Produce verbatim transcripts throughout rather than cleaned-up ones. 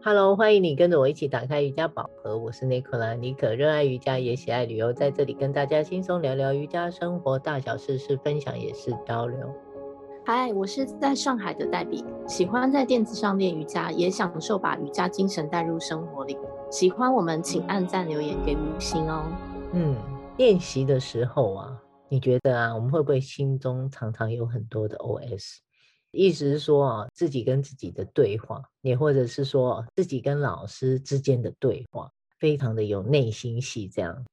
Hello， 欢迎你跟着我一起打开瑜伽宝盒，我是 Nicola， 妮可热爱瑜伽也喜爱旅游，在这里跟大家轻松聊聊瑜伽生活大小事，是分享也是交流。嗨，我是在上海的 Debbie， 喜欢在垫子上练瑜伽，也享受把瑜伽精神带入生活里。喜欢我们请按赞留言给五星哦。嗯，练习的时候啊，你觉得啊，我们会不会心中常常有很多的 O S？意思是说、啊、自己跟自己的对话，也或者是说自己跟老师之间的对话，非常的有内心戏这样。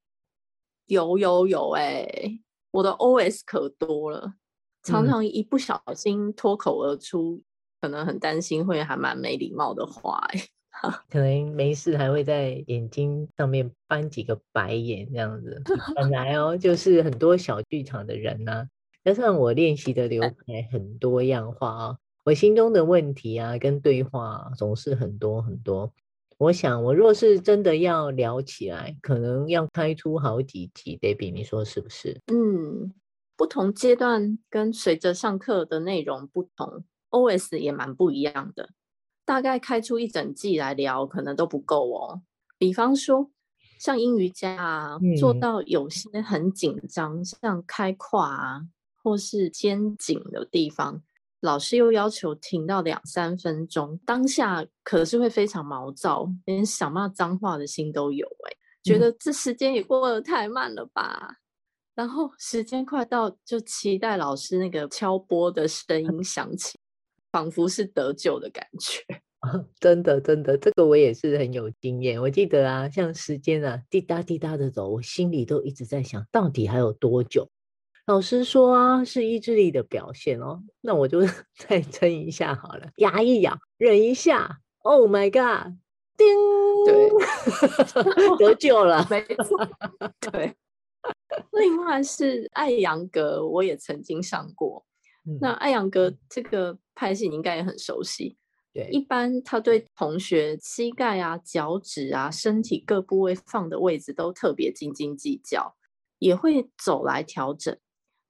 有有有哎、欸，我的 O S 可多了，常常一不小心脱口而出、嗯、可能很担心会还蛮没礼貌的话、欸、可能没事还会在眼睛上面翻几个白眼这样子。本来哦就是很多小剧场的人啊，加上我练习的流派很多样化啊，我心中的问题啊跟对话、啊、总是很多很多。我想我若是真的要聊起来，可能要开出好几集 Debbie， 你说是不是？嗯，不同阶段跟随着上课的内容不同， O S 也蛮不一样的，大概开出一整季来聊可能都不够哦。比方说像阴瑜伽啊、嗯、做到有些很紧张，像开胯啊或是肩颈的地方，老师又要求停到两三分钟，当下可是会非常毛躁，连想骂脏话的心都有、欸、觉得这时间也过得太慢了吧、嗯、然后时间快到就期待老师那个敲钵的声音响起，仿佛是得救的感觉、哦、真的真的，这个我也是很有经验。我记得啊，像时间啊滴答滴答的走，我心里都一直在想到底还有多久。老师说啊，是意志力的表现哦，那我就再撑一下好了，牙一咬，忍一下 ，Oh my god， 叮，对，得救了，没错，对。另外是艾扬格，我也曾经上过，嗯、那艾扬格这个派系你应该也很熟悉，对，一般他对同学膝盖啊、脚趾啊、身体各部位放的位置都特别斤斤计较，也会走来调整。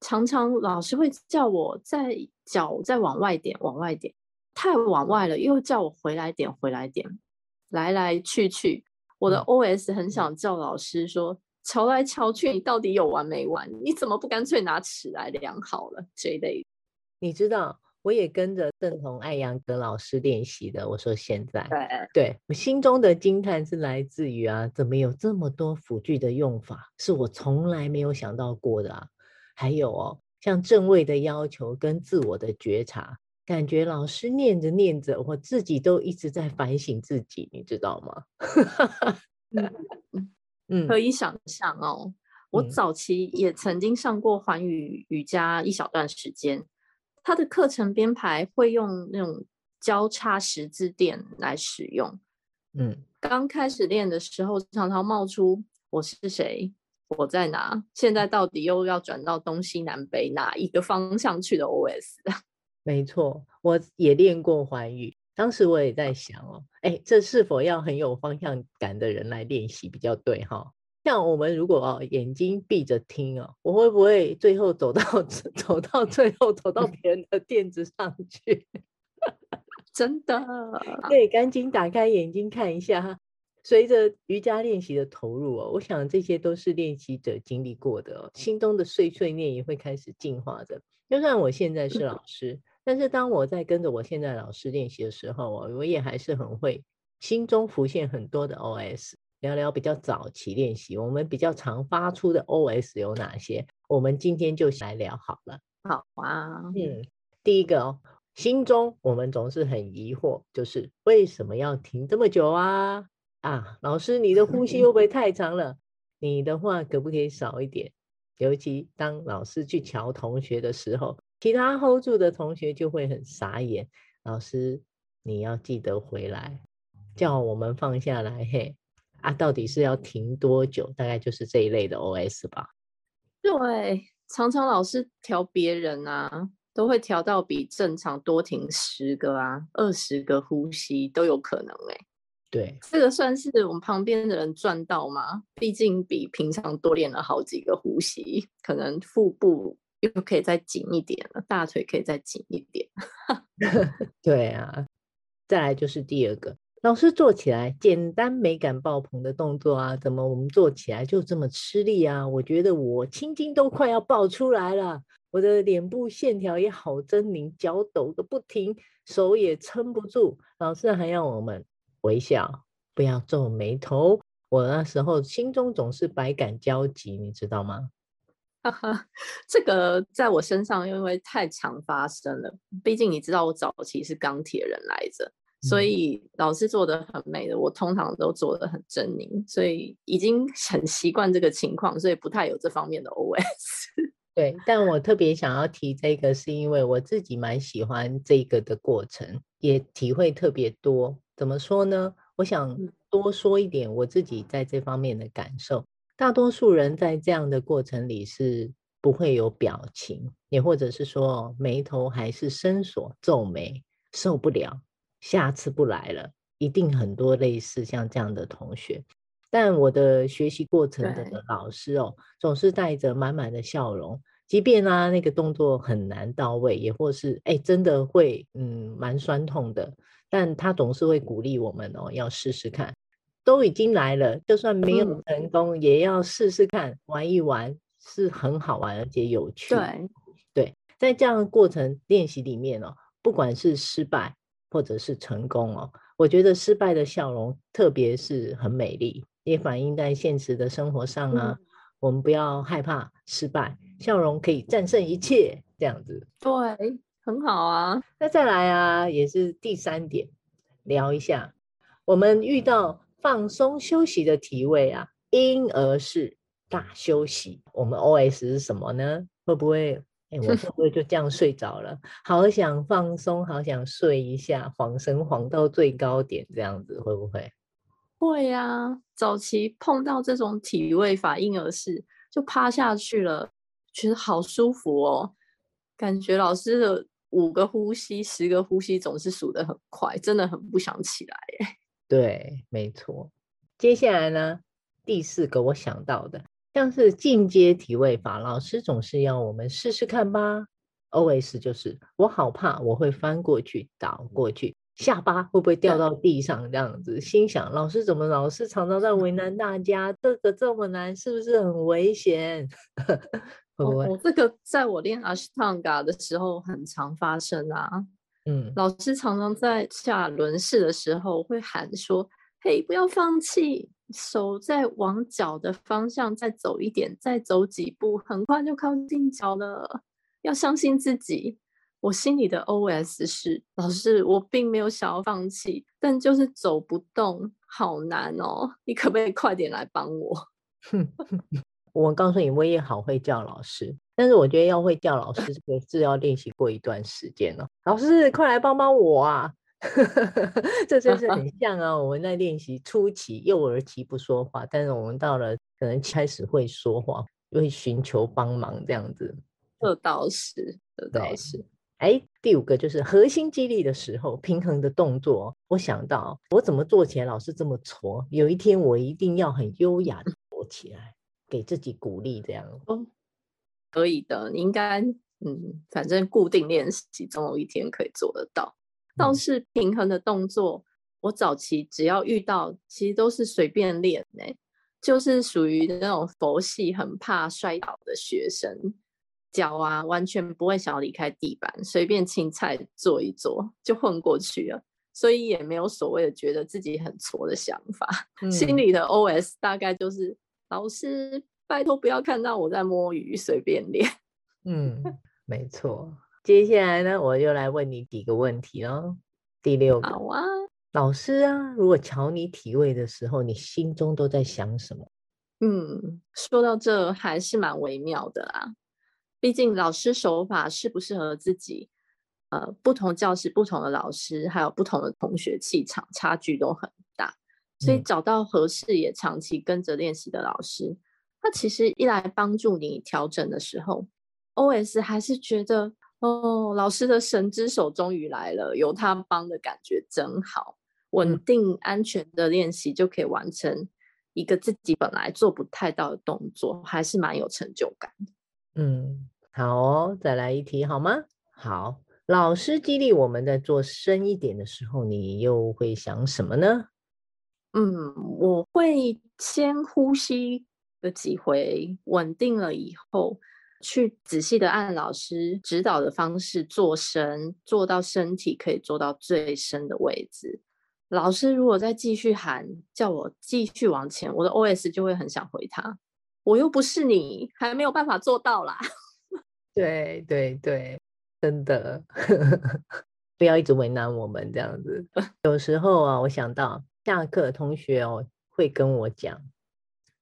常常老师会叫我在脚再往外点往外点，太往外了又叫我回来点回来点，来来去去。我的 O S 很想叫老师说，瞧来瞧去你到底有完没完，你怎么不干脆拿尺来量好了这一类。你知道我也跟着正统艾扬格老师练习的，我说现在 对, 对我心中的惊叹是来自于啊，怎么有这么多辅具的用法是我从来没有想到过的啊。还有哦，像正位的要求跟自我的觉察，感觉老师念着念着我自己都一直在反省自己，你知道吗？嗯，可以想象哦、嗯、我早期也曾经上过环宇瑜伽一小段时间，他的课程编排会用那种交叉十字垫来使用。嗯，刚开始练的时候常常冒出我是谁，我在哪，现在到底又要转到东西南北哪一个方向去的 O S。 没错，我也练过环宇，当时我也在想哦，哎，这是否要很有方向感的人来练习比较对哈、哦？像我们如果、哦、眼睛闭着听、哦、我会不会最后走到走到最后走到别人的垫子上去？真的，对，赶紧打开眼睛看一下。随着瑜伽练习的投入、哦、我想这些都是练习者经历过的、哦、心中的碎碎念也会开始进化的。就算我现在是老师，但是当我在跟着我现在老师练习的时候、哦、我也还是很会心中浮现很多的 O S。聊聊比较早期练习我们比较常发出的 O S 有哪些，我们今天就来聊好了。好啊。嗯，第一个、哦、心中我们总是很疑惑，就是为什么要停这么久啊啊，老师你的呼吸会不会太长了？你的话可不可以少一点？尤其当老师去瞧同学的时候，其他 hold 住的同学就会很傻眼，老师你要记得回来叫我们放下来嘿啊，到底是要停多久？大概就是这一类的 O S 吧。对，常常老师调别人啊，都会调到比正常多停十个啊、二十个呼吸都有可能哎、欸。对，这个算是我们旁边的人赚到吗？毕竟比平常多练了好几个呼吸，可能腹部又可以再紧一点了，大腿可以再紧一点。对啊，再来就是第二个。老师做起来简单美感爆棚的动作啊，怎么我们做起来就这么吃力啊？我觉得我青筋都快要爆出来了，我的脸部线条也好狰狞，脚抖个不停，手也撑不住。老师还要我们微笑，不要皱眉头。我那时候心中总是百感交集，你知道吗？哈哈，这个在我身上因为太常发生了，毕竟你知道我早期是钢铁人来着，所以老师做的很美的我通常都做的很狰狞，所以已经很习惯这个情况，所以不太有这方面的 O S。 对，但我特别想要提这个是因为我自己蛮喜欢这个的过程，也体会特别多。怎么说呢，我想多说一点我自己在这方面的感受。大多数人在这样的过程里是不会有表情，也或者是说眉头还是深锁，皱眉，受不了，下次不来了，一定很多类似像这样的同学。但我的学习过程的老师哦，总是带着满满的笑容，即便啊那个动作很难到位，也或是哎真的会嗯蛮酸痛的，但他总是会鼓励我们哦，要试试看，都已经来了，就算没有成功、嗯、也要试试看，玩一玩是很好玩而且有趣。 对, 对，在这样的过程练习里面哦，不管是失败或者是成功哦，我觉得失败的笑容特别是很美丽，也反映在现实的生活上啊、嗯、我们不要害怕失败，笑容可以战胜一切，这样子。对，很好啊。那再来啊，也是第三点，聊一下我们遇到放松休息的体位啊，因而是大休息。我们 O S 是什么呢？会不会、欸、我会不会就这样睡着了？好想放松，好想睡一下，晃神晃到最高点，这样子会不会？会啊，早期碰到这种体位法因而是就趴下去了，觉得好舒服哦，感觉老师的五个呼吸十个呼吸总是数得很快，真的很不想起来耶。对，没错。接下来呢，第四个我想到的像是进阶体位法，老师总是要我们试试看吧。 O S 就是我好怕我会翻过去倒过去，下巴会不会掉到地上，这样子心想老师怎么老是常常在为难大家，这个这么难是不是很危险？会不会、哦、这个在我练 Ashtanga 的时候很常发生啊。嗯、老师常常在下轮式的时候会喊说，嘿，不要放弃，手再往脚的方向再走一点，再走几步，很快就靠近脚了，要相信自己。我心里的 O S 是，老师我并没有想要放弃，但就是走不动，好难哦，你可不可以快点来帮我？我告诉你，我也好会叫老师，但是我觉得要会叫老师这个是要练习过一段时间了。老师快来帮帮我啊这真是很像啊，我们在练习初期幼儿期不说话，但是我们到了可能开始会说话，会寻求帮忙，这样子。这倒是，这倒是。哎，第五个就是核心肌力的时候平衡的动作。我想到我怎么做起来老是这么挫，有一天我一定要很优雅的做起来，给自己鼓励，这样、哦、可以的，你应该嗯，反正固定练习总有一天可以做得到。倒是平衡的动作、嗯、我早期只要遇到其实都是随便练、欸、就是属于那种佛系很怕摔倒的学生，脚啊完全不会想要离开地板，随便青菜做一做就混过去了，所以也没有所谓的觉得自己很挫的想法、嗯、心里的 O S 大概就是老师拜托不要看到我在摸鱼，随便练。嗯，没错。接下来呢，我就来问你几个问题咯。第六个，好啊。老师啊，如果瞧你体位的时候，你心中都在想什么？嗯，说到这还是蛮微妙的啦，毕竟老师手法适不适合自己，呃，不同教室不同的老师还有不同的同学气场差距都很大，所以找到合适也长期跟着练习的老师，他其实一来帮助你调整的时候， O S 还是觉得哦，老师的神之手终于来了，有他帮的感觉真好，稳定安全的练习就可以完成一个自己本来做不太到的动作，还是蛮有成就感的。嗯，好哦，再来一题好吗？好，老师激励我们在做深一点的时候，你又会想什么呢？嗯，我会先呼吸个几回，稳定了以后，去仔细的按老师指导的方式做深，做到身体可以做到最深的位置。老师如果再继续喊叫我继续往前，我的 O S 就会很想回他，我又不是你，还没有办法做到啦。对对对，真的。不要一直为难我们这样子。有时候啊，我想到下课同学哦会跟我讲，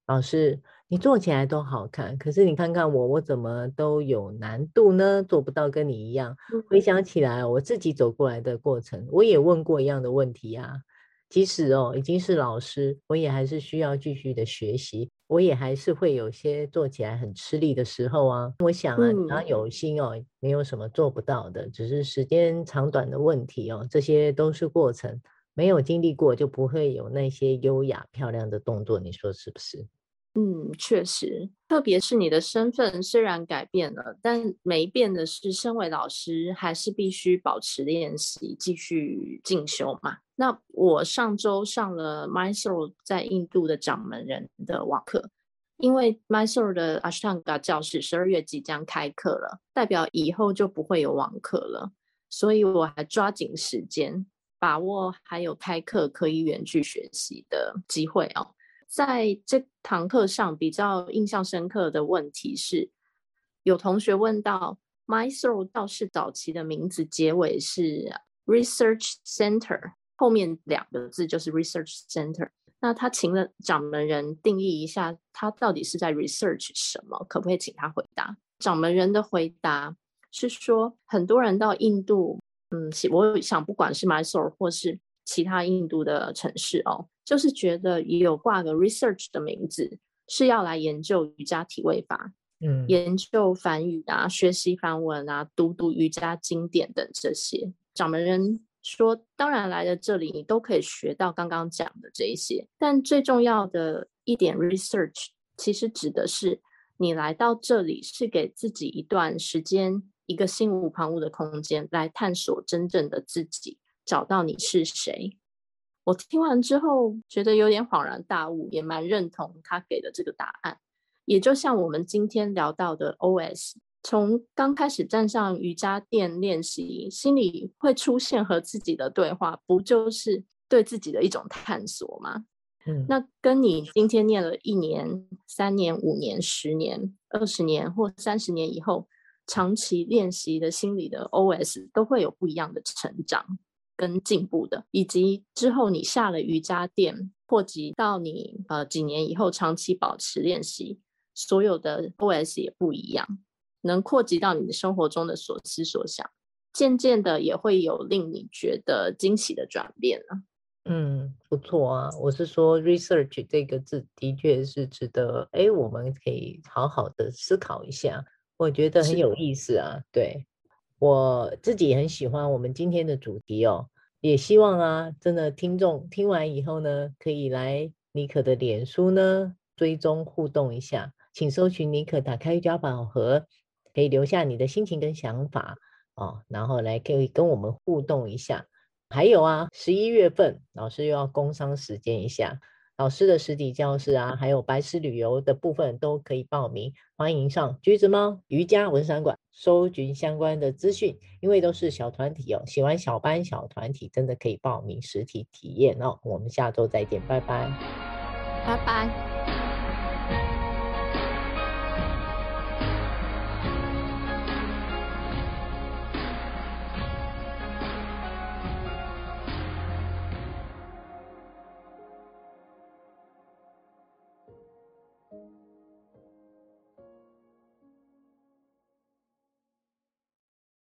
老师你做起来都好看，可是你看看我我怎么都有难度呢，做不到跟你一样。回想起来我自己走过来的过程，我也问过一样的问题啊，即使哦已经是老师，我也还是需要继续的学习，我也还是会有些做起来很吃力的时候啊。我想啊，只要有心哦，没有什么做不到的，只是时间长短的问题哦，这些都是过程，没有经历过就不会有那些优雅漂亮的动作，你说是不是？嗯，确实，特别是你的身份虽然改变了，但没变的是身为老师还是必须保持练习，继续进修嘛。那我上周上了 Mysore 在印度的掌门人的网课，因为 Mysore 的 Ashtanga 教室十二月即将开课了，代表以后就不会有网课了，所以我还抓紧时间把握还有开课可以远距学习的机会哦。在这堂课上比较印象深刻的问题是，有同学问到 Mysore 教室早期的名字结尾是 Research Center， 后面两个字就是 Research Center， 那他请了掌门人定义一下他到底是在 research 什么，可不可以请他回答。掌门人的回答是说，很多人到印度，嗯，我想不管是 Mysore 或是其他印度的城市哦，就是觉得有挂个 research 的名字是要来研究瑜伽体位法、嗯、研究梵语啊，学习梵文啊，读读瑜伽经典等这些。掌门人说，当然来了这里你都可以学到刚刚讲的这一些，但最重要的一点 research 其实指的是你来到这里是给自己一段时间，一个心无旁骛的空间，来探索真正的自己，找到你是谁。我听完之后觉得有点恍然大悟，也蛮认同他给的这个答案。也就像我们今天聊到的 O S， 从刚开始站上瑜伽垫练习，心里会出现和自己的对话，不就是对自己的一种探索吗、嗯、那跟你今天念了一年三年五年十年二十年或三十年以后长期练习的心理的 O S 都会有不一样的成长跟进步的，以及之后你下了瑜伽垫，或及到你、呃、几年以后长期保持练习，所有的 O S 也不一样，能扩及到你的生活中的所思所想，渐渐的也会有令你觉得惊喜的转变了。嗯，不错啊，我是说 research 这个字的确是值得，哎，我们可以好好的思考一下，我觉得很有意思啊。对，我自己也很喜欢我们今天的主题哦，也希望啊，真的听众听完以后呢，可以来尼可的脸书呢追踪互动一下，请搜寻尼可打开瑜伽宝盒，可以留下你的心情跟想法哦，然后来可以跟我们互动一下。还有啊，十一月份老师又要工商时间一下，老师的实体教室啊，还有白石旅游的部分都可以报名，欢迎上橘子猫瑜伽文山馆搜寻相关的资讯，因为都是小团体哦，喜欢小班小团体真的可以报名实体体验哦。我们下周再见，拜拜，拜拜。